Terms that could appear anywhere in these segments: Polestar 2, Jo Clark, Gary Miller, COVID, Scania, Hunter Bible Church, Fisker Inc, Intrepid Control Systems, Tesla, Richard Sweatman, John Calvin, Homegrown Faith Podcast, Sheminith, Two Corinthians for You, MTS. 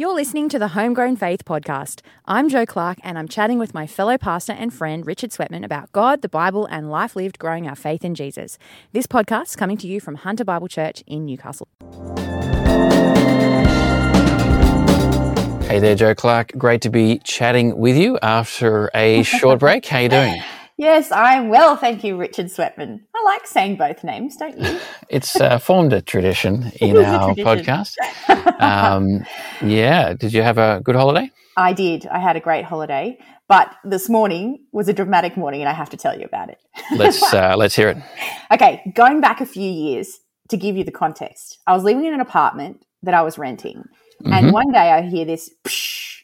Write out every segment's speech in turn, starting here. You're listening to the Homegrown Faith Podcast. I'm Jo Clark, and I'm chatting with my fellow pastor and friend Richard Sweatman about God, the Bible, and life lived growing our faith in Jesus. This podcast's coming to you from Hunter Bible Church in Newcastle. Hey there, Jo Clark. Great to be chatting with you after a short break. How are you doing? Yes, I'm well, thank you, Richard Sweatman. I like saying both names, don't you? It's formed a tradition in our podcast. Did you have a good holiday? I did. I had a great holiday, but this morning was a dramatic morning, and I have to tell you about it. Let's hear it. Okay, going back a few years to give you the context, I was living in an apartment that I was renting, mm-hmm. and one day I hear this psh,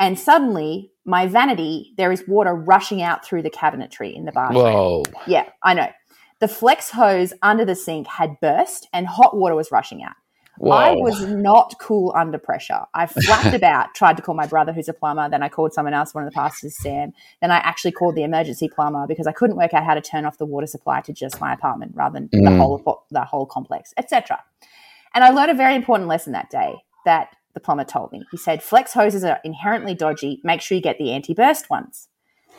and suddenly, my vanity, there is water rushing out through the cabinetry in the bathroom. Whoa. Yeah, I know. The flex hose under the sink had burst and hot water was rushing out. Whoa. I was not cool under pressure. I flapped about, tried to call my brother who's a plumber, then I called someone else, one of the pastors, Sam, then I actually called the emergency plumber because I couldn't work out how to turn off the water supply to just my apartment rather than the whole complex, etc. And I learned a very important lesson that day that the plumber told me. He said, flex hoses are inherently dodgy. Make sure you get the anti-burst ones.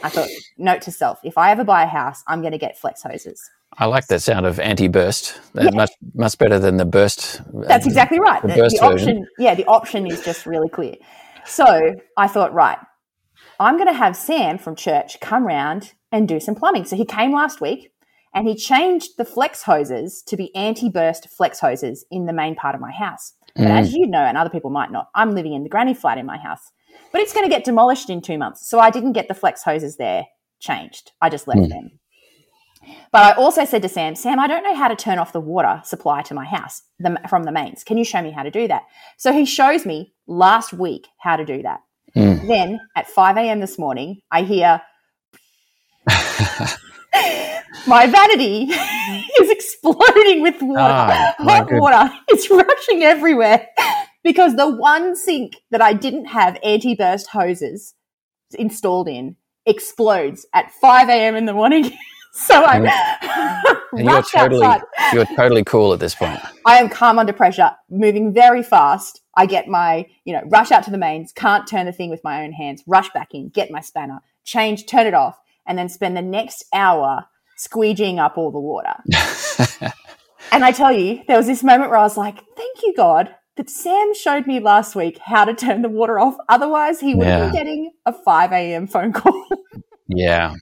I thought, note to self, if I ever buy a house, I'm going to get flex hoses. I like the sound of anti-burst. Yeah. Much better than the burst. That's exactly right. The option, yeah, the option is just really clear. So I thought, right, I'm going to have Sam from church come round and do some plumbing. So he came last week and he changed the flex hoses to be anti-burst flex hoses in the main part of my house. But as you know, and other people might not, I'm living in the granny flat in my house. But it's going to get demolished in 2 months. So I didn't get the flex hoses there changed. I just left them. But I also said to Sam, I don't know how to turn off the water supply to my house from the mains. Can you show me how to do that? So he shows me last week how to do that. Then at 5 a.m. this morning, I hear my vanity is exploding with water. Hot water is rushing everywhere because the one sink that I didn't have anti-burst hoses installed in explodes at 5 a.m. in the morning. So I rushed outside. You're totally cool at this point. I am calm under pressure, moving very fast. I get my, rush out to the mains, can't turn the thing with my own hands, rush back in, get my spanner, change, turn it off, and then spend the next hour squeegeeing up all the water. And I tell you, there was this moment where I was like, thank you, God, that Sam showed me last week how to turn the water off. Otherwise, he would be getting a 5 a.m. phone call. Yeah.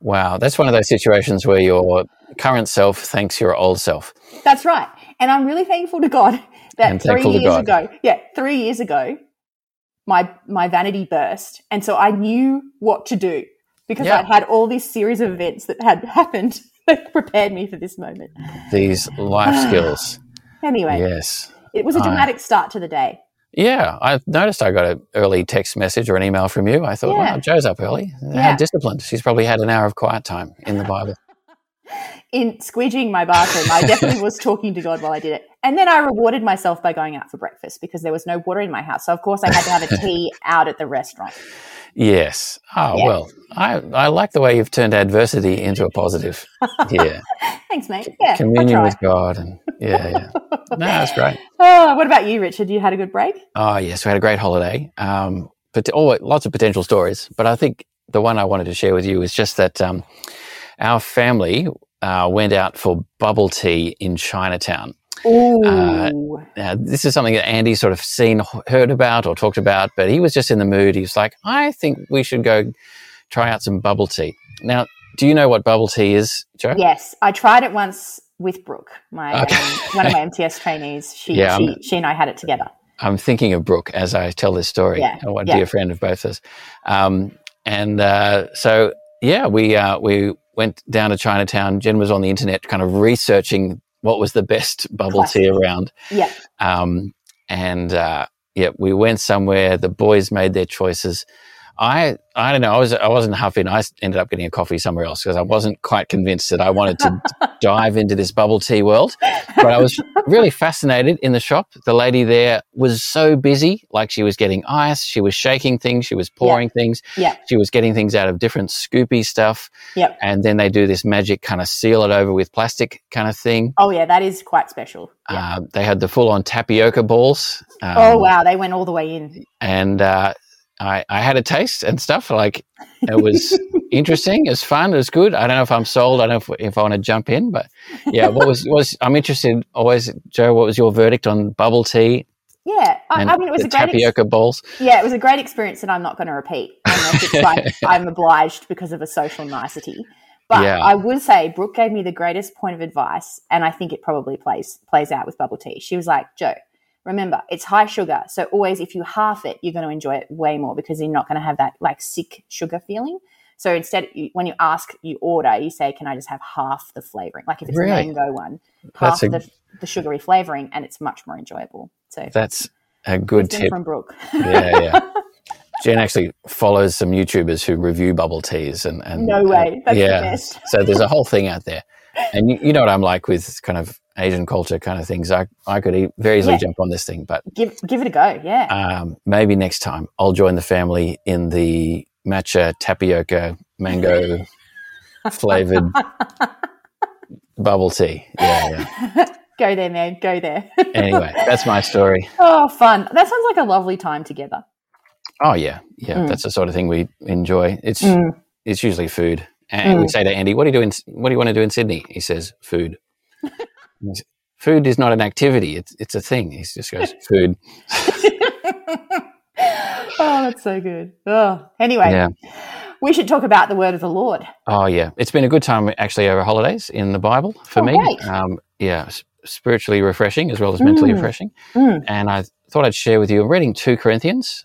Wow. That's one of those situations where your current self thanks your old self. That's right. And I'm really thankful to God that 3 years ago, 3 years ago, my vanity burst. And so I knew what to do. Because I had all this series of events that had happened that prepared me for this moment. These life skills. Anyway. Yes. It was a dramatic start to the day. Yeah. I noticed I got an early text message or an email from you. I thought, wow, Jo's up early. How disciplined. She's probably had an hour of quiet time in the Bible. In squidging my bathroom, I definitely was talking to God while I did it. And then I rewarded myself by going out for breakfast because there was no water in my house. So, of course, I had to have a tea out at the restaurant. Yes. Well, I like the way you've turned adversity into a positive. Yeah. Thanks, mate. Yeah. Communion with God. And No, that's great. Oh, what about you, Richard? You had a good break? Oh, yes. We had a great holiday. Lots of potential stories. But I think the one I wanted to share with you is just that our family went out for bubble tea in Chinatown. Ooh. This is something that Andy sort of heard about or talked about, but he was just in the mood. He was like, I think we should go try out some bubble tea. Now, do you know what bubble tea is, Jo? Yes. I tried it once with Brooke, one of my MTS trainees. She and I had it together. I'm thinking of Brooke as I tell this story. Yeah. A dear friend of both of us. We went down to Chinatown. Jen was on the internet kind of researching what was the best bubble tea around. Yeah. We went somewhere. The boys made their choices. I don't know. I wasn't huffy, and I ended up getting a coffee somewhere else because I wasn't quite convinced that I wanted to dive into this bubble tea world. But I was really fascinated in the shop. The lady there was so busy. Like, she was getting ice, she was shaking things, she was pouring things, she was getting things out of different scoopy stuff. Yep. And then they do this magic kind of seal it over with plastic kind of thing. Oh yeah, that is quite special. Yeah. They had the full-on tapioca balls. Oh wow, they went all the way in. And I had a taste and stuff. Like, it was interesting. It was fun. It was good. I don't know if I'm sold. I don't know if I want to jump in, but yeah, I'm interested always, Joe, what was your verdict on bubble tea? Yeah. I mean, it was a great tapioca balls. Yeah. It was a great experience that I'm not going to repeat unless it's like I'm obliged because of a social nicety. But yeah. I would say Brooke gave me the greatest point of advice, and I think it probably plays out with bubble tea. She was like, Joe, remember, it's high sugar, so always if you half it, you're going to enjoy it way more because you're not going to have that like sick sugar feeling. So instead, when you ask, you order, you say, can I just have half the flavouring? Like if it's a mango one, half the sugary flavouring, and it's much more enjoyable. So that's a good tip from Brooke. Yeah. Jen actually follows some YouTubers who review bubble teas. And no way. That's the best. So there's a whole thing out there. And you know what I'm like with kind of Asian culture kind of things. I could very easily jump on this thing, but give it a go. Yeah. Maybe next time I'll join the family in the matcha tapioca mango flavored bubble tea. Yeah. Go there, man. Go there. Anyway, that's my story. Oh, fun. That sounds like a lovely time together. Oh yeah. Yeah. Mm. That's the sort of thing we enjoy. It's usually food. And we say to Andy, what do you want to do in Sydney? He says, food. Food is not an activity. It's a thing. He just goes, food. Oh, that's so good. Oh, anyway, we should talk about the word of the Lord. Oh, yeah. It's been a good time actually over holidays in the Bible for me. Great. Spiritually refreshing as well as mentally refreshing. Mm. And I thought I'd share with you, I'm reading 2 Corinthians.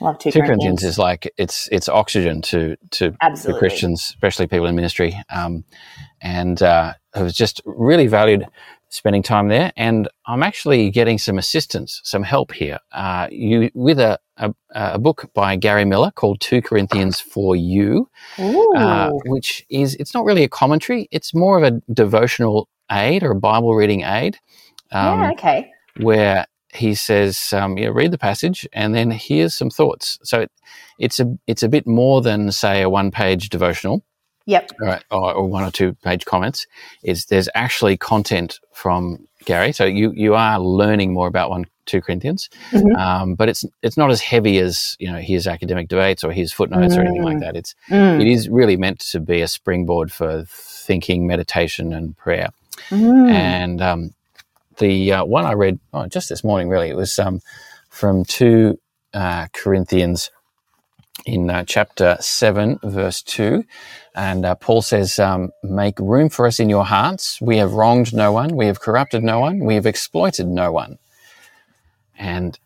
Love 2 Corinthians is like it's oxygen to Christians, especially people in ministry. And I was just really valued spending time there. And I'm actually getting some assistance, some help here with a book by Gary Miller called 2 Corinthians for You, which is, it's not really a commentary. It's more of a devotional aid or a Bible reading aid where he says, read the passage and then here's some thoughts. So it's a bit more than, say, a one-page devotional. Yep. Right, or one or two-page comments. There's actually content from Gary. So you are learning more about 2 Corinthians, but it's not as heavy as, his academic debates or his footnotes or anything like that. It is really meant to be a springboard for thinking, meditation and prayer. And the one I read just this morning, really, it was from 2 Corinthians in chapter 7, verse 2. And Paul says, make room for us in your hearts. We have wronged no one. We have corrupted no one. We have exploited no one. And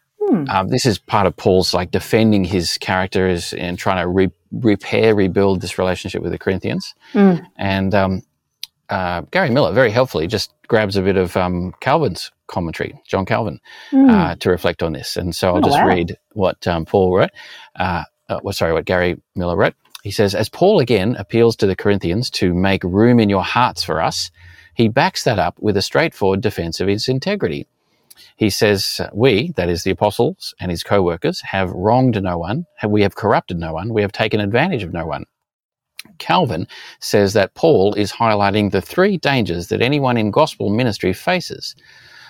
this is part of Paul's like defending his character and trying to rebuild this relationship with the Corinthians. And Gary Miller very helpfully just grabs a bit of Calvin's commentary, John Calvin, to reflect on this. And so I'll just read what Paul wrote. What Gary Miller wrote. He says, as Paul again appeals to the Corinthians to make room in your hearts for us, he backs that up with a straightforward defense of his integrity. He says, we, that is the apostles and his co-workers, have wronged no one, we have corrupted no one, we have taken advantage of no one. Calvin says that Paul is highlighting the three dangers that anyone in gospel ministry faces.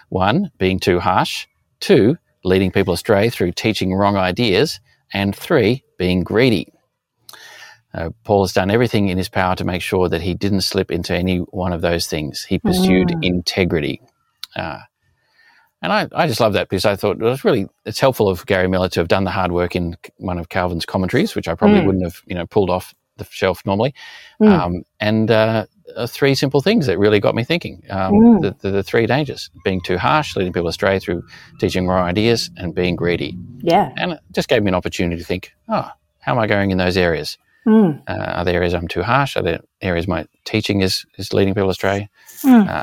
1, being too harsh. 2, leading people astray through teaching wrong ideas. And 3, being greedy. Paul has done everything in his power to make sure that he didn't slip into any one of those things. He pursued integrity. And I just love that because I thought it's helpful of Gary Miller to have done the hard work in one of Calvin's commentaries, which I probably wouldn't have pulled off the shelf normally. Three simple things that really got me thinking. The three dangers: being too harsh, leading people astray through teaching wrong ideas, and being greedy. Yeah. And it just gave me an opportunity to think, how am I going in those areas? Are there areas I'm too harsh? Are there areas my teaching is leading people astray?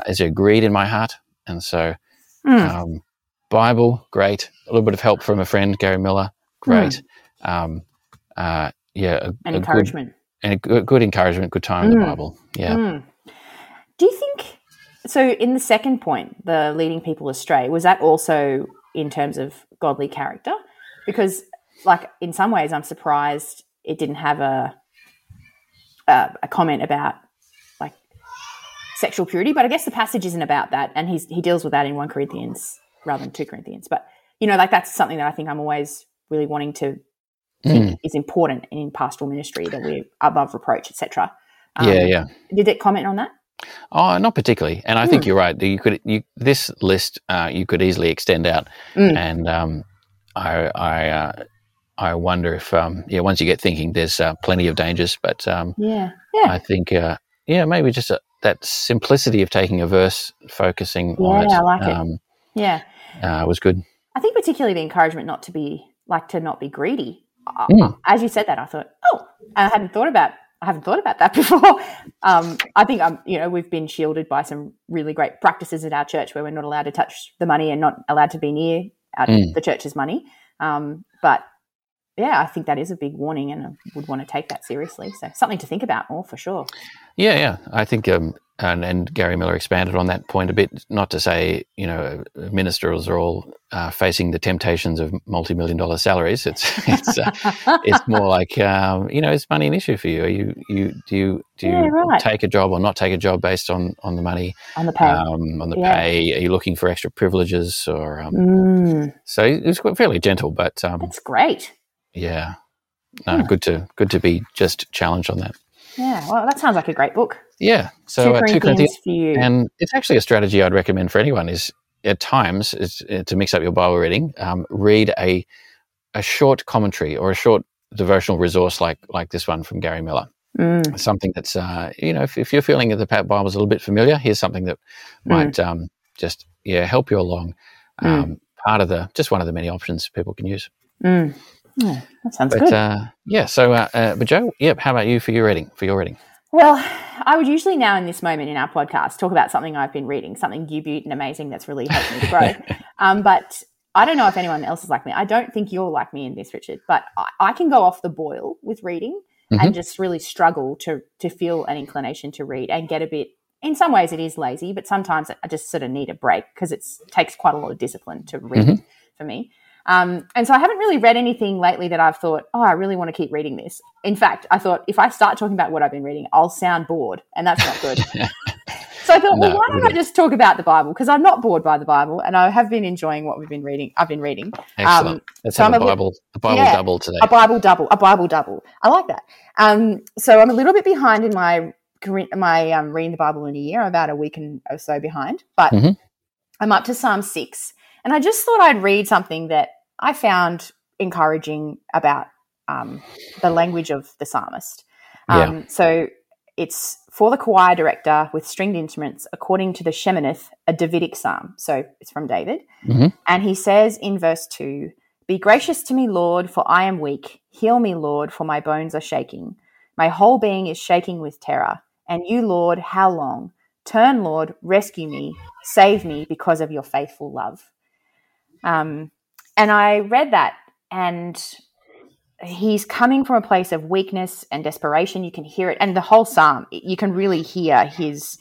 Is there greed in my heart? And so Bible, great. A little bit of help from a friend, Gary Miller, great. and encouragement. Good encouragement, good time in the Bible. Yeah. Do you think, so in the second point, the leading people astray, was that also in terms of godly character? Because, like, in some ways I'm surprised it didn't have a comment about, like, sexual purity, but I guess the passage isn't about that, and he deals with that in 1 Corinthians rather than 2 Corinthians. But, you know, like, that's something that I think I'm always really wanting to think is important in pastoral ministry, that we're above reproach, etc. Did it comment on that? Oh, not particularly. And I think you're right. This list you could easily extend out. And I wonder if once you get thinking, there's plenty of dangers. But I think maybe just that simplicity of taking a verse, focusing on it. Yeah, I like it. Yeah, was good. I think particularly the encouragement not to be greedy. As you said that, I thought, I haven't thought about that before. I think we've been shielded by some really great practices at our church where we're not allowed to touch the money and not allowed to be near the church's money. But yeah, I think that is a big warning, and I would want to take that seriously. So something to think about more for sure. Yeah, yeah. I think and Gary Miller expanded on that point a bit, not to say, ministers are all facing the temptations of multi-million-dollar salaries. It's more like, is money an issue for you? Do you take a job or not take a job based on the money? On the pay. Are you looking for extra privileges? Or So it's fairly gentle, but... that's great. Yeah. No, good to be just challenged on that. Yeah, well, that sounds like a great book. Yeah, so Two Corinthians for You. And it's actually a strategy I'd recommend for anyone is, at times, to mix up your Bible reading, read a short commentary or a short devotional resource like this one from Gary Miller. Something that's, if you're feeling that the Bible's a little bit familiar, here's something that might help you along. Just one of the many options people can use. Yeah, that sounds good. But Joe, how about you for your reading? Well, I would usually now in this moment in our podcast talk about something I've been reading, something new and amazing that's really helped me to grow. But I don't know if anyone else is like me. I don't think you're like me in this, Richard, but I can go off the boil with reading and just really struggle to feel an inclination to read and get a bit, in some ways it is lazy, but sometimes I just sort of need a break because it takes quite a lot of discipline to read for me. And so I haven't really read anything lately that I've thought, I really want to keep reading this. In fact, I thought if I start talking about what I've been reading, I'll sound bored, and that's not good. So I thought, why don't I just talk about the Bible? Because I'm not bored by the Bible, and I have been enjoying what I've been reading. Excellent. Let's have a Bible double today. A Bible double. I like that. So I'm a little bit behind in my reading the Bible in a year. I'm about a week and or so behind, but I'm up to Psalm 6. And I just thought I'd read something that I found encouraging about the language of the psalmist. So it's for the choir director with stringed instruments according to the Sheminith, a Davidic psalm. So it's from David. And he says in verse 2, "Be gracious to me, Lord, for I am weak. Heal me, Lord, for my bones are shaking. My whole being is shaking with terror. And you, Lord, how long? Turn, Lord, rescue me, save me because of your faithful love." And I read that, and he's coming from a place of weakness and desperation. You can hear it, and the whole psalm, you can really hear his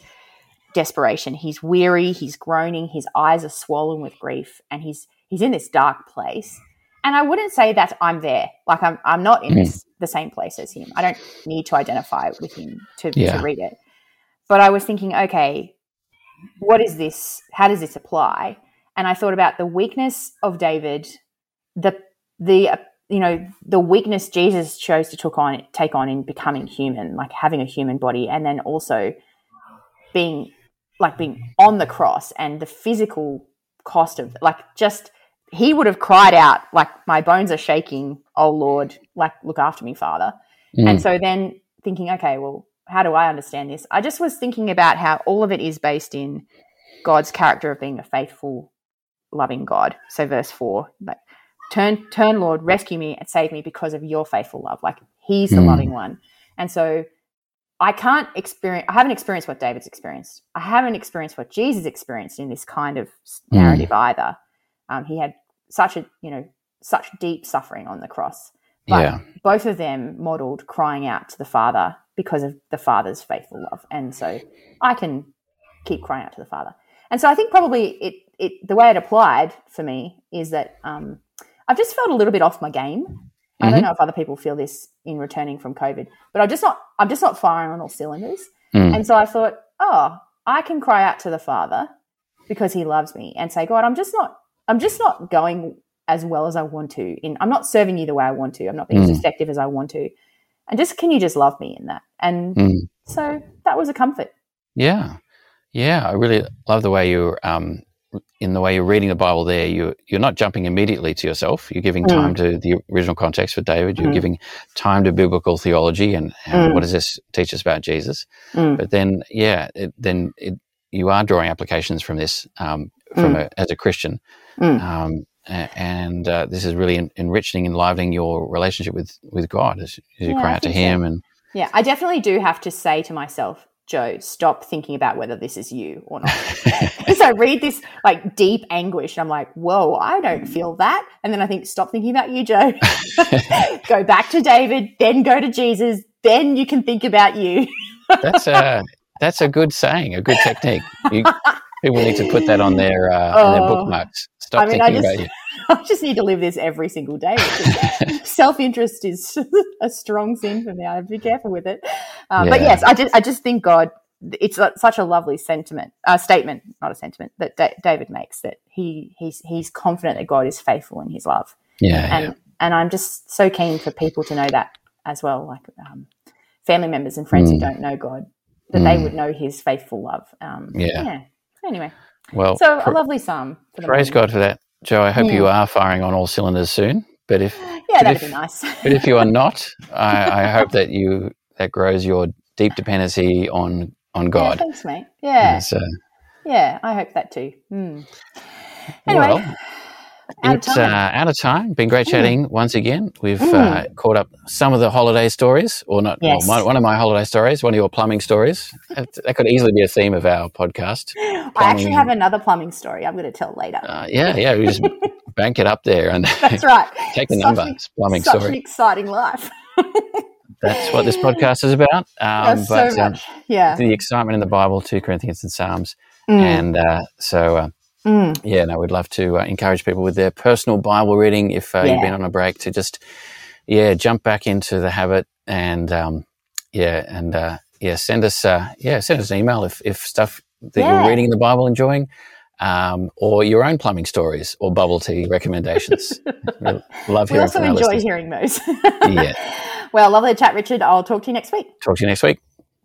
desperation. He's weary, he's groaning, his eyes are swollen with grief, and he's in this dark place. And I wouldn't say that I'm there. Like I'm not in the same place as him. I don't need to identify with him to read it. But I was thinking, okay, what is this? How does this apply? And I thought about the weakness of David, the weakness Jesus chose to take on in becoming human, like having a human body, and then also being on the cross and the physical cost of he would have cried out like, "My bones are shaking, oh Lord, like look after me, Father." And so then thinking, okay, well, how do I understand this? I just was thinking about how all of it is based in God's character of being a faithful, loving God. So verse 4, like, turn, Lord, rescue me and save me because of your faithful love. Like he's the loving one. And so I haven't experienced what David's experienced. I haven't experienced what Jesus experienced in this kind of narrative either. He had such deep suffering on the cross. But both of them modeled crying out to the Father because of the Father's faithful love. And so I can keep crying out to the Father. And so I think probably it the way it applied for me is that I've just felt a little bit off my game. Mm-hmm. I don't know if other people feel this in returning from COVID, but I'm just not firing on all cylinders. Mm. And so I thought, oh, I can cry out to the Father because he loves me and say, God, I'm just not going as well as I want to. I'm not serving you the way I want to. I'm not being as effective as I want to. And can you just love me in that? And so that was a comfort. Yeah. Yeah. I really love the way you're in the way you're reading the Bible there. You're not jumping immediately to yourself. You're giving time to the original context for David. You're giving time to biblical theology and what does this teach us about Jesus? But then, you are drawing applications from this as a Christian. And this is really enriching, enlivening your relationship with God as you cry out to him. So. And yeah, I definitely do have to say to myself, Joe, stop thinking about whether this is you or not. So I read this like deep anguish and I'm like, whoa, I don't feel that. And then I think, stop thinking about you, Joe. Go back to David, then go to Jesus, then you can think about you. That's a good saying, a good technique. People need to put that on their bookmarks. Stop thinking about you. I just need to live this every single day. Self-interest is a strong sin for me. I have to be careful with it. But yes, I just think God, it's such a lovely statement, not a sentiment, that David makes, that he's confident that God is faithful in his love. And I'm just so keen for people to know that as well, like family members and friends who don't know God, that they would know his faithful love. Anyway, well, so a lovely psalm. Praise God for that, Joe. I hope you are firing on all cylinders soon. But if that'd be nice. But if you are not, I hope that that grows your deep dependency on God. Yeah, thanks, mate. Yeah. So, I hope that too. Anyway, well, out of time. Been great chatting once again. We've caught up some of the holiday stories, or not. Yes. Well, one of my holiday stories, one of your plumbing stories. That could easily be a theme of our podcast. Plumbing. I actually have another plumbing story I'm going to tell later. We just bank it up there, and that's right. Take the number. Plumbing story. Such an exciting life. That's what this podcast is about. The excitement in the Bible, 2 Corinthians and Psalms, we'd love to encourage people with their personal Bible reading if you've been on a break to just, jump back into the habit and send us an email if stuff that you're reading in the Bible enjoying, or your own plumbing stories or bubble tea recommendations. We also enjoy hearing those. Well, lovely to chat, Richard. I'll talk to you next week.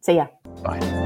See ya. Bye.